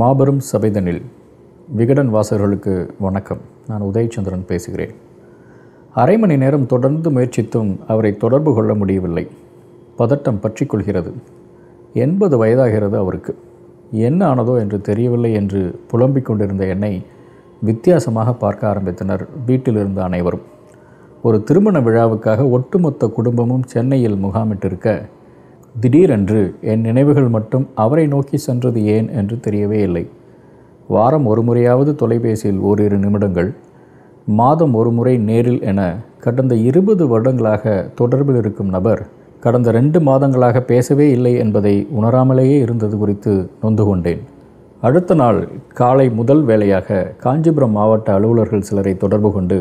மாபெரும் சபைதனில் விகடன் வாசகர்களுக்கு வணக்கம். நான் உதயச்சந்திரன் பேசுகிறேன். அரை மணி நேரம் தொடர்ந்து முயற்சித்தும் அவரை தொடர்பு கொள்ள முடியவில்லை. பதட்டம் பற்றி கொள்கிறது. 80 வயதாகிறது அவருக்கு. என்ன ஆனதோ என்று தெரியவில்லை என்று புலம்பிக் கொண்டிருந்த என்னை வித்தியாசமாக பார்க்க ஆரம்பித்தனர் வீட்டிலிருந்த அனைவரும். ஒரு திருமண விழாவுக்காக ஒட்டுமொத்த குடும்பமும் சென்னையில் முகாமிட்டிருக்க திடீரென்று என் நினைவுகள் மட்டும் அவரை நோக்கி சென்றது ஏன் என்று தெரியவே இல்லை. வாரம் ஒரு முறையாவது தொலைபேசியில் ஓரிரு நிமிடங்கள், மாதம் ஒரு முறை நேரில் என கடந்த 20 வருடங்களாக தொடர்பில் இருக்கும் நபர் கடந்த 2 மாதங்களாக பேசவே இல்லை என்பதை உணராமலேயே இருந்தது குறித்து நொந்து கொண்டேன். அடுத்த நாள் காலை முதல் வேளையாக காஞ்சிபுரம் மாவட்ட அலுவலர்கள் சிலரை தொடர்பு கொண்டு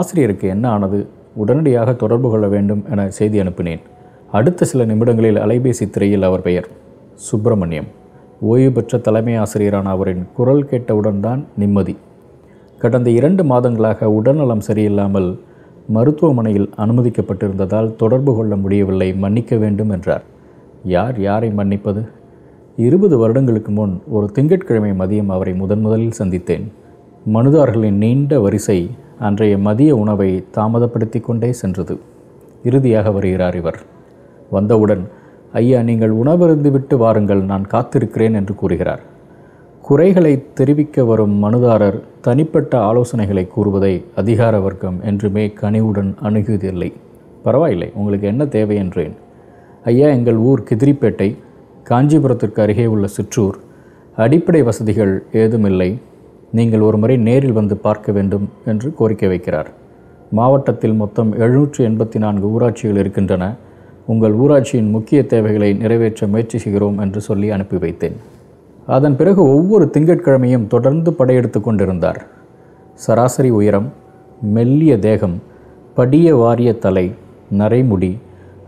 ஆசிரியருக்கு என்ன ஆனது, உடனடியாக தொடர்பு கொள்ள வேண்டும் என செய்தி அனுப்பினேன். அடுத்த சில நிமிடங்களில் அலைபேசி திரையில் அவர் பெயர் சுப்பிரமணியம். ஓய்வு பெற்ற தலைமை ஆசிரியரான அவரின் குரல் கேட்டவுடன் தான் நிம்மதி. கடந்த 2 மாதங்களாக உடல்நலம் சரியில்லாமல் மருத்துவமனையில் அனுமதிக்கப்பட்டிருந்ததால் தொடர்பு கொள்ள முடியவில்லை, மன்னிக்க வேண்டும் என்றார். யாரை மன்னிப்பது? 20 வருடங்களுக்கு முன் ஒரு திங்கட்கிழமை மதியம் அவரை முதலில் சந்தித்தேன். மனுதாரர்களின் நீண்ட வரிசை அன்றைய மதிய உணவை தாமதப்படுத்தி கொண்டே சென்றது. இறுதியாக வருகிறார் இவர். வந்தவுடன், ஐயா, நீங்கள் உணவருந்துவிட்டு வாருங்கள், நான் காத்திருக்கிறேன் என்று கூறுகிறார். குறைகளை தெரிவிக்க வரும் மனுதாரர் தனிப்பட்ட ஆலோசனைகளை கூறுவதை அதிகார வர்க்கம் என்றுமே கனிவுடன் அணுகுவதில்லை. பரவாயில்லை, உங்களுக்கு என்ன தேவை என்றேன். ஐயா, எங்கள் ஊர் கிதிரிப்பேட்டை, காஞ்சிபுரத்திற்கு அருகே உள்ள சிற்றூர், அடிப்படை வசதிகள் ஏதுமில்லை, நீங்கள் ஒரு முறை நேரில் வந்து பார்க்க வேண்டும் என்று கோரிக்கை வைக்கிறார். மாவட்டத்தில் மொத்தம் 784 ஊராட்சிகள் இருக்கின்றன, உங்கள் ஊராட்சியின் முக்கிய தேவைகளை நிறைவேற்ற முயற்சி செய்கிறோம் என்று சொல்லி அனுப்பி வைத்தேன். அதன் பிறகு ஒவ்வொரு திங்கட்கிழமையும் தொடர்ந்து படையெடுத்து கொண்டிருந்தார். சராசரி உயரம், மெல்லிய தேகம், படிய வாரிய தலை, நரைமுடி,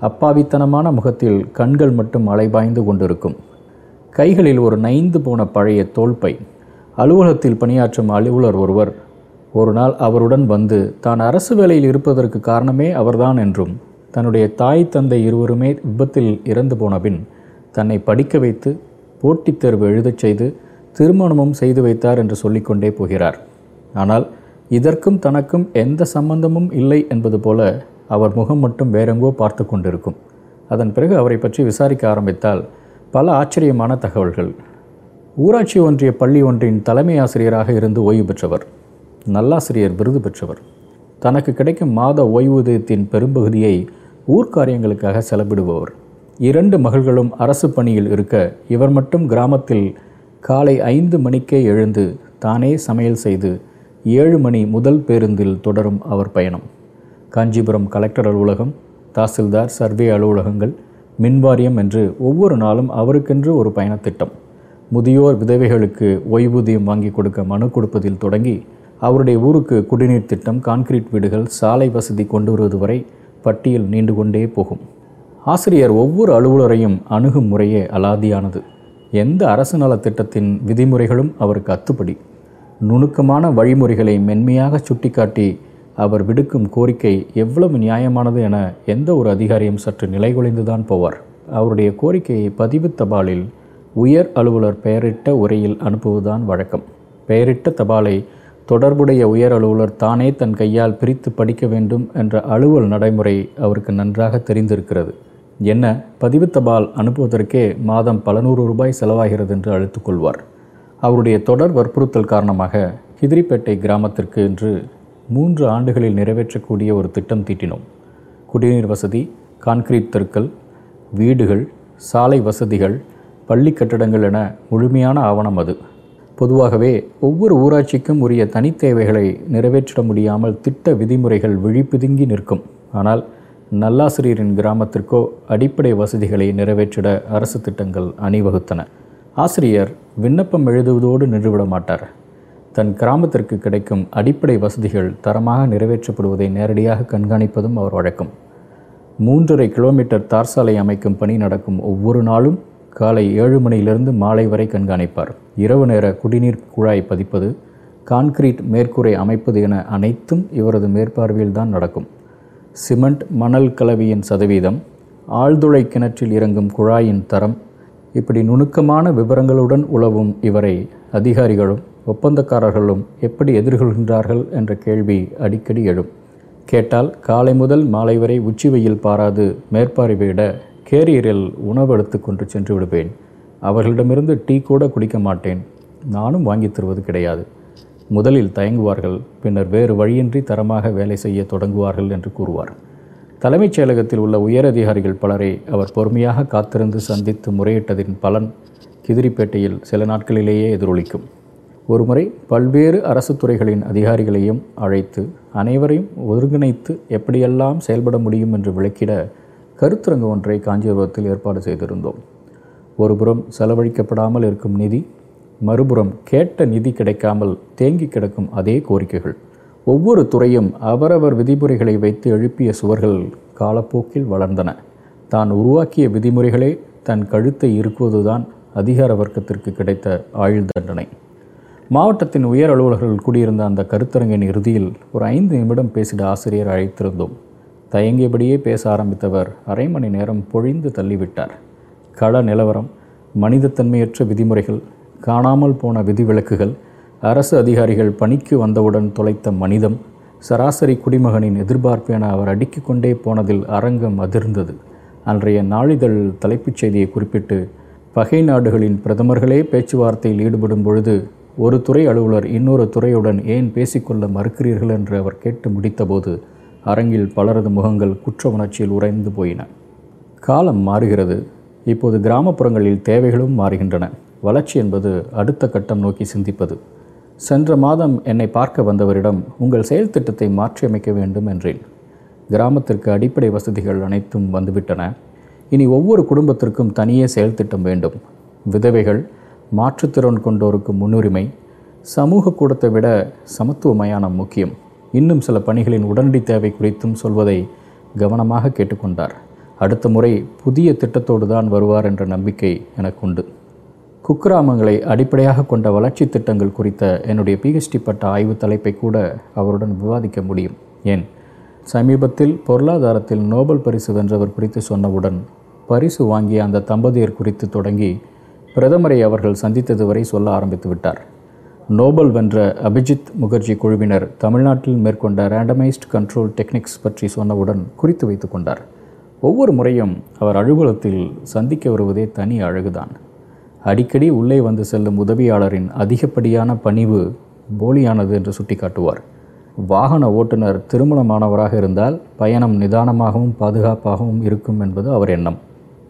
அப்பாவித்தனமான முகத்தில் கண்கள் மட்டும் அலைபாய்ந்து கொண்டிருக்கும், கைகளில் ஒரு 9 போன பழைய தோல்பை. அலுவலகத்தில் பணியாற்றும் அலுவலர் ஒருவர் ஒரு நாள் அவருடன் வந்து தான் அரசு வேலையில் இருப்பதற்கு காரணமே அவர்தான் என்றும், தன்னுடைய தாய் தந்தை இருவருமே விபத்தில் இறந்து போன பின் தன்னை படிக்க வைத்து போட்டித் தேர்வு எழுதச் செய்து திருமணமும் செய்து வைத்தார் என்று சொல்லிக்கொண்டே போகிறார். ஆனால் இதற்கும் தனக்கும் எந்த சம்பந்தமும் இல்லை என்பது போல அவர் முகம் மட்டும் வேறெங்கோ பார்த்து கொண்டிருக்கும். அதன் பிறகு அவரை பற்றி விசாரிக்க ஆரம்பித்தால் பல ஆச்சரியமான தகவல்கள். ஊராட்சி ஒன்றிய பள்ளி ஒன்றின் தலைமை ஆசிரியராக இருந்து ஓய்வு பெற்றவர், நல்லாசிரியர் விருது பெற்றவர். தனக்கு கிடைக்கும் மாத ஓய்வூதியத்தின் பெரும்பகுதியை ஊர்காரியங்களுக்காக செலவிடுபவர். 2 மகள்களும் அரசு பணியில் இருக்க இவர் மட்டும் கிராமத்தில் காலை 5 மணிக்கே எழுந்து தானே சமையல் செய்து 7 மணி முதல் பேருந்தில் தொடரும் அவர் பயணம். காஞ்சிபுரம் கலெக்டர் அலுவலகம், தாசில்தார், சர்வே அலுவலகங்கள், மின்வாரியம் என்று ஒவ்வொரு நாளும் அவருக்கென்று ஒரு பயணத்திட்டம். முதியோர் விதவைகளுக்கு ஓய்வூதியம் வாங்கி கொடுக்க மனு கொடுப்பதில் தொடங்கி அவருடைய ஊருக்கு குடிநீர் திட்டம், கான்கிரீட் வீடுகள், சாலை வசதி கொண்டு வருவது வரை பட்டியல் நீண்டு கொண்டே போகும். ஆசிரியர் ஒவ்வொரு அலுவலரையும் அணுகும் முறையே அலாதியானது. எந்த அரசு நலத்திட்டத்தின் விதிமுறைகளும் அவருக்கு அத்துப்படி. நுணுக்கமான வழிமுறைகளை மென்மையாக சுட்டிக்காட்டி அவர் விடுக்கும் கோரிக்கை எவ்வளவு நியாயமானது என எந்த ஒரு அதிகாரியும் சற்று நிலைகுலைந்துதான் போவார். அவருடைய கோரிக்கையை பதிவு தபாலில் உயர் அலுவலர் பெயரிட்ட உரையில் அனுப்புவதுதான் வழக்கம். பெயரிட்ட தபாலை தொடர்புடைய உயர் அலுவலர் தானே தன் கையால் பிரித்து படிக்க வேண்டும் என்ற அலுவல் நடைமுறை அவருக்கு நன்றாக தெரிந்திருக்கிறது. என்ன, பதிவு தபால் அனுப்புவதற்கே மாதம் பல ₹100 செலவாகிறது என்று அழுத்துக்கொள்வார். அவருடைய தொடர் வற்புறுத்தல் காரணமாக கிதிரிப்பேட்டை கிராமத்திற்கு என்று 3 ஆண்டுகளில் நிறைவேற்றக்கூடிய ஒரு திட்டம் தீட்டினோம். குடிநீர் வசதி, கான்கிரீட் தெருக்கள், வீடுகள், சாலை வசதிகள், பள்ளி கட்டடங்கள் என முழுமையான ஆவணம். அது பொதுவாகவே ஒவ்வொரு ஊராட்சிக்கும் உரிய தனித்தேவைகளை நிறைவேற்றிட முடியாமல் திட்ட விதிமுறைகள் விழிப்புதுங்கி நிற்கும். ஆனால் நல்லாசிரியரின் கிராமத்திற்கோ அடிப்படை வசதிகளை நிறைவேற்றிட அரசு திட்டங்கள் அணிவகுத்தன. ஆசிரியர் விண்ணப்பம் எழுதுவதோடு நின்றுவிட மாட்டார். தன் கிராமத்திற்கு கிடைக்கும் அடிப்படை வசதிகள் தரமாக நிறைவேற்றப்படுவதை நேரடியாக கண்காணிப்பதும் அவர் வழக்கம். 3.5 கிலோமீட்டர் தார்சாலை அமைக்கும் பணி நடக்கும் ஒவ்வொரு நாளும் காலை 7 மணியிலிருந்து மாலை வரை கண்காணிப்பார். இரவு நேர குடிநீர் குழாய் பதிப்பது, கான்கிரீட் மேற்கூரை அமைப்பது என அனைத்தும் இவரது மேற்பார்வையில் தான் நடக்கும். சிமெண்ட் மணல் கலவையின் சதவீதம், ஆழ்துளை கிணற்றில் இறங்கும் குழாயின் தரம், இப்படி நுணுக்கமான விவரங்களுடன் உலவும் இவரை அதிகாரிகளும் ஒப்பந்தக்காரர்களும் எப்படி எதிர்கொள்கின்றார்கள் என்ற கேள்வி அடிக்கடி எழும். கேட்டால் காலை முதல் மாலை வரை உச்சி வெயில் பாராது மேற்பார்வையிட கேரியரில் உணவு எடுத்து கொண்டு சென்று விடுவேன். அவர்களிடமிருந்து டீ கூட குடிக்க மாட்டேன். நானும் வாங்கி தருவது கிடையாது. முதலில் தயங்குவார்கள், பின்னர் வேறு வழியின்றி தரமாக வேலை செய்ய தொடங்குவார்கள் என்று கூறுவார். தலைமைச் செயலகத்தில் உள்ள உயரதிகாரிகள் பலரை அவர் பொறுமையாக காத்திருந்து சந்தித்து முறையிட்டதின் பலன் கிதிரிப்பேட்டையில் சில நாட்களிலேயே எதிரொலிக்கும். ஒருமுறை பல்வேறு அரசு துறைகளின் அதிகாரிகளையும் அழைத்து அனைவரையும் ஒருங்கிணைத்து எப்படியெல்லாம் செயல்பட முடியும் என்று விளக்கிட கருத்தரங்கு ஒன்றை காஞ்சிபுரத்தில் ஏற்பாடு செய்திருந்தோம். ஒருபுறம் செலவழிக்கப்படாமல் இருக்கும் நிதி, மறுபுறம் கேட்ட நிதி கிடைக்காமல் தேங்கி கிடக்கும் அதே கோரிக்கைகள். ஒவ்வொரு துறையும் அவரவர் விதிமுறைகளை வைத்து எழுப்பிய சுவர்கள் காலப்போக்கில் வளர்ந்தன. தான் உருவாக்கிய விதிமுறைகளே தன் கழுத்தை இருக்குவதுதான் அதிகார வர்க்கத்திற்கு கிடைத்த ஆயுள் தண்டனை. மாவட்டத்தின் உயர் அலுவலர்கள் கூடியிருந்த அந்த கருத்தரங்கின் இறுதியில் ஒரு 5 நிமிடம் பேசிட ஆசிரியர் அழைத்திருந்தோம். தயங்கியபடியே பேச ஆரம்பித்தவர் அரை மணி நேரம் பொழிந்து தள்ளிவிட்டார். கள நிலவரம், மனிதத்தன்மையற்ற விதிமுறைகள், காணாமல் போன விதிவிலக்குகள், அரசு அதிகாரிகள் பணிக்கு வந்தவுடன் தொலைத்த மனிதம், சராசரி குடிமகனின் எதிர்பார்ப்பென அவர் அடுக்கிக் கொண்டே போனதில் அரங்கம் அதிர்ந்தது. அன்றைய நாளிதழ் தலைப்புச் செய்தியை குறிப்பிட்டு, பகை நாடுகளின் பிரதமர்களே பேச்சுவார்த்தையில் ஈடுபடும் பொழுது ஒரு துறை அலுவலர் இன்னொரு துறையுடன் ஏன் பேசிக்கொள்ள மறுக்கிறீர்கள் என்று அவர் கேட்டு முடித்தபோது அரங்கில் பலரது முகங்கள் குற்ற உணர்ச்சியில் உறைந்து போயின. காலம் மாறுகிறது. இப்போது கிராமப்புறங்களில் தேவைகளும் மாறுகின்றன. வளர்ச்சி என்பது அடுத்த கட்டம் நோக்கி சிந்திப்பது. சென்ற மாதம் என்னை பார்க்க வந்தவரிடம் உங்கள் செயல் திட்டத்தை மாற்றியமைக்க வேண்டும் என்றேன். கிராமத்திற்கு அடிப்படை வசதிகள் அனைத்தும் வந்துவிட்டன. இனி ஒவ்வொரு குடும்பத்திற்கும் தனியே செயல் திட்டம் வேண்டும். விதவைகள், மாற்றுத்திறன் கொண்டோருக்கு முன்னுரிமை, சமூக கூடத்தை விட சமத்துவமயானம் முக்கியம். இன்னும் சில பணிகளின் உடனடி தேவை குறித்தும் சொல்வதை கவனமாக கேட்டுக்கொண்டார். அடுத்த முறை புதிய திட்டத்தோடு தான் வருவார் என்ற நம்பிக்கை எனக்கு உண்டு. குக்கிராமங்களை அடிப்படையாக கொண்ட வளர்ச்சி திட்டங்கள் குறித்த என்னுடைய PhD பட்ட ஆய்வு தலைப்பை கூட அவருடன் விவாதிக்க முடியும். ஏன், சமீபத்தில் பொருளாதாரத்தில் நோபல் பரிசு வென்றவர் குறித்து சொன்னவுடன் பரிசு வாங்கிய அந்த தம்பதியர் குறித்து தொடங்கி பிரதமரை அவர்கள் சந்தித்தது வரை சொல்ல ஆரம்பித்து விட்டார். நோபல் வென்ற அபிஜித் முகர்ஜி குழுவினர் தமிழ்நாட்டில் மேற்கொண்ட ரேண்டமைஸ்டு கண்ட்ரோல் டெக்னிக்ஸ் பற்றி சொன்னவுடன் குறித்து வைத்து கொண்டார். ஒவ்வொரு முறையும் அவர் அலுவலகத்தில் சந்திக்க வருவதே தனி அழகுதான். அடிக்கடி உள்ளே வந்து செல்லும் உதவியாளரின் அதிகப்படியான பணிவு போலியானது என்று சுட்டிக்காட்டுவார். வாகன ஓட்டுநர் திருமணமானவராக இருந்தால் பயணம் நிதானமாகவும் பாதுகாப்பாகவும் இருக்கும் என்பது அவர் எண்ணம்.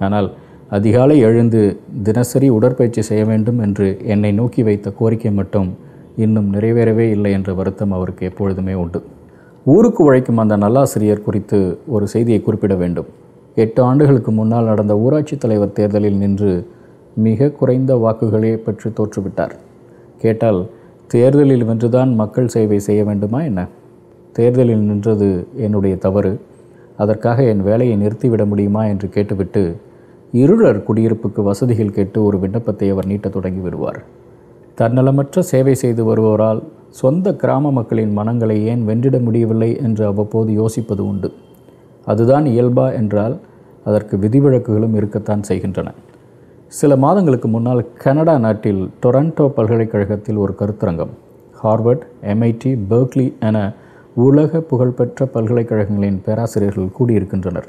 ஆனால் அதிகாலை எழுந்து தினசரி உடற்பயிற்சி செய்ய வேண்டும் என்று என்னை நோக்கி வைத்த கோரிக்கை மட்டும் இன்னும் நிறைவேறவே இல்லை என்ற வருத்தம் அவருக்கு எப்பொழுதுமே உண்டு. ஊருக்கு உழைக்கும் அந்த நல்லாசிரியர் குறித்து ஒரு செய்தியை குறிப்பிட வேண்டும். 8 ஆண்டுகளுக்கு முன்னால் நடந்த ஊராட்சி தலைவர் தேர்தலில் நின்று மிக குறைந்த வாக்குகளே பெற்று தோற்றுவிட்டார். கேட்டால், தேர்தலில் வென்றுதான் மக்கள் சேவை செய்ய வேண்டுமா என்ன? தேர்தலில் நின்றது என்னுடைய தவறு. அதற்காக என் வேலையை நிறுத்திவிட முடியுமா என்று கேட்டுவிட்டு இருளர் குடியிருப்புக்கு வசதிகள் கேட்டு ஒரு விண்ணப்பத்தை அவர் நீட்ட தொடங்கி விடுவார். தன்னலமற்ற சேவை செய்து வருவரால் சொந்த கிராம மக்களின் மனங்களை ஏன் வென்றிட முடியவில்லை என்று அவ்வப்போது யோசிப்பது உண்டு. அதுதான் இயல்பா என்றால் அதற்கு விதிவிலக்குகளும் இருக்கத்தான் செய்கின்றன. சில மாதங்களுக்கு முன்னால் கனடா நாட்டில் டொரண்டோ பல்கலைக்கழகத்தில் ஒரு கருத்தரங்கம். ஹார்வர்ட், MIT, பர்க்லி என உலக புகழ்பெற்ற பல்கலைக்கழகங்களின் பேராசிரியர்கள் கூடியிருக்கின்றனர்.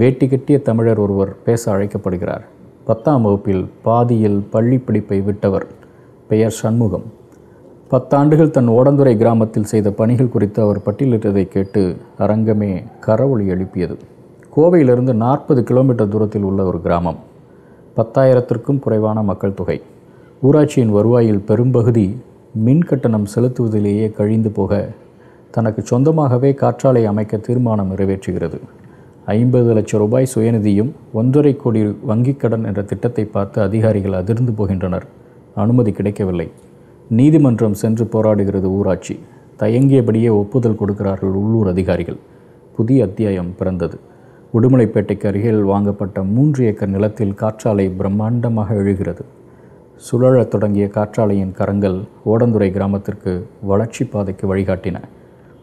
வேட்டி கட்டிய தமிழர் ஒருவர் பேச அழைக்கப்படுகிறார். 10ஆம் வகுப்பில் பாதியில் பள்ளி படிப்பை விட்டவர். பெயர் சண்முகம். 10 ஆண்டுகள் தன் ஓடந்துறை கிராமத்தில் செய்த பணிகள் குறித்து அவர் பட்டியலிட்டதை கேட்டு அரங்கமே கரவொலி எழுப்பியது. கோவையிலிருந்து 40 கிலோமீட்டர் தூரத்தில் உள்ள ஒரு கிராமம். 10,000க்கும் குறைவான மக்கள் தொகை. ஊராட்சியின் வருவாயில் பெரும்பகுதி மின் கட்டணம் செலுத்துவதிலேயே கழிந்து போக தனக்கு சொந்தமாகவே காற்றாலை அமைக்க தீர்மானம் நிறைவேற்றுகிறது. 50 லட்சம் ரூபாய் சுயநிதியும் 1.5 கோடி வங்கிக் கடன் என்ற திட்டத்தை பார்த்து அதிகாரிகள் அதிர்ந்து போகின்றனர். அனுமதி கிடைக்கவில்லை. நீதிமன்றம் சென்று போராடுகிறது ஊராட்சி. தயங்கியபடியே ஒப்புதல் கொடுக்கிறார்கள் உள்ளூர் அதிகாரிகள். புதிய அத்தியாயம் பிறந்தது. உடுமலைப்பேட்டைக்கு அருகில் வாங்கப்பட்ட 3 ஏக்கர் நிலத்தில் காற்றாலை பிரம்மாண்டமாக எழுகிறது. சுழலத் தொடங்கிய காற்றாலையின் கரங்கள் ஓடந்துறை கிராமத்திற்கு வளர்ச்சி பாதைக்கு வழிகாட்டின.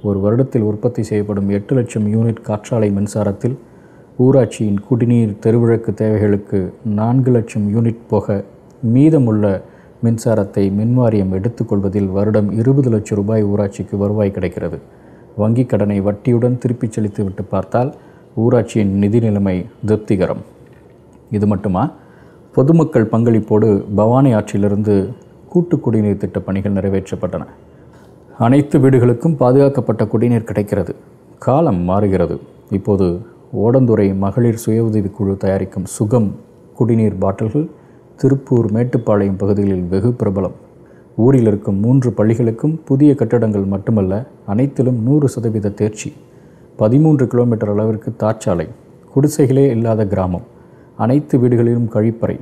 ஒரு வருடத்தில் உற்பத்தி செய்யப்படும் 8 லட்சம் யூனிட் காற்றாலை மின்சாரத்தில் ஊராட்சியின் குடிநீர் தெருவிளக்கு தேவைகளுக்கு 4 லட்சம் யூனிட் போக மீதமுள்ள மின்சாரத்தை மின்வாரியம் எடுத்துக்கொள்வதில் வருடம் 20 லட்சம் ரூபாய் ஊராட்சிக்கு வருவாய் கிடைக்கிறது. வங்கிக் கடனை வட்டியுடன் திருப்பிச் செலுத்திவிட்டு பார்த்தால் ஊராட்சியின் நிதி நிலைமை திருப்திகரம். இது மட்டுமா, பொதுமக்கள் பங்களிப்போடு பவானி ஆற்றிலிருந்து கூட்டு குடிநீர் திட்ட பணிகள் நிறைவேற்றப்பட்டன. அனைத்து வீடுகளுக்கும் பாதுகாக்கப்பட்ட குடிநீர் கிடைக்கிறது. காலம் மாறுகிறது. இப்போது ஓடந்துறை மகளிர் சுய உதவிக்குழு தயாரிக்கும் சுகம் குடிநீர் பாட்டில்கள் திருப்பூர் மேட்டுப்பாளையம் பகுதிகளில் வெகு பிரபலம். ஊரில் இருக்கும் 3 பள்ளிகளுக்கும் புதிய கட்டடங்கள் மட்டுமல்ல, அனைத்திலும் 100% தேர்ச்சி. 13 கிலோமீட்டர் அளவிற்கு தார்ச்சாலை, குடிசைகளே இல்லாத கிராமம், அனைத்து வீடுகளிலும் கழிப்பறை,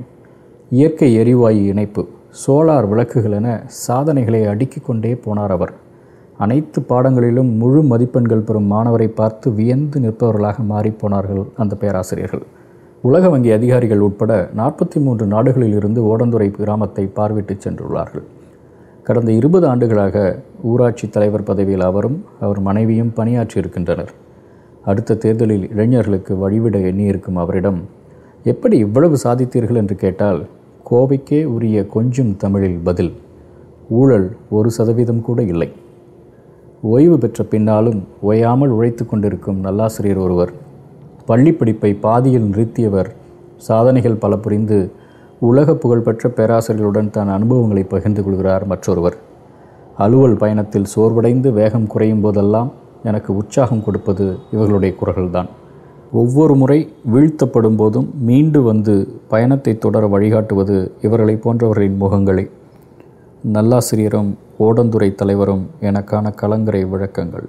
இயற்கை எரிவாயு இணைப்பு, சோலார் விளக்குகள் என சாதனைகளை அடுக்கிக் கொண்டே போனார் அவர். அனைத்து பாடங்களிலும் முழு மதிப்பெண்கள் பெறும் மாணவரை பார்த்து வியந்து நிற்பவர்களாக மாறிப்போனார்கள் அந்த பேராசிரியர்கள். உலக வங்கி அதிகாரிகள் உட்பட 43 நாடுகளிலிருந்து ஓடந்துறை கிராமத்தை பார்வையிட்டு சென்றுள்ளார்கள். கடந்த 20 ஆண்டுகளாக ஊராட்சி தலைவர் பதவியில் அவரும் அவர் மனைவியும் பணியாற்றியிருக்கின்றனர். அடுத்த தேர்தலில் இளைஞர்களுக்கு வழிவிட எண்ணியிருக்கும் அவரிடம் எப்படி இவ்வளவு சாதித்தீர்கள் என்று கேட்டால் கோவைக்கே உரிய கொஞ்சம் தமிழில் பதில், ஊழல் 1% கூட இல்லை. ஓய்வு பெற்ற பின்னாலும் ஓயாமல் உழைத்து கொண்டிருக்கும் நல்லாசிரியர் ஒருவர், பள்ளிப்படிப்பை பாதியில் நிறுத்தியவர், சாதனைகள் பல புரிந்து உலக புகழ்பெற்ற பேராசிரியர்களுடன் தன் அனுபவங்களை பகிர்ந்து கொள்கிறார் மற்றொருவர், அலுவல் பயணத்தில் சோர்வடைந்து வேகம் குறையும் போதெல்லாம் எனக்கு உற்சாகம் கொடுப்பது இவர்களுடைய குரல்தான். ஒவ்வொரு முறை வீழ்த்தப்படும் போதும் மீண்டு வந்து பயணத்தை தொடர வழிகாட்டுவது இவர்களை போன்றவர்களின் முகங்களை. நல்லாசிரியரும் ஓடந்துறை தலைவரும் எனக்கான கலங்கரை விளக்கங்கள்.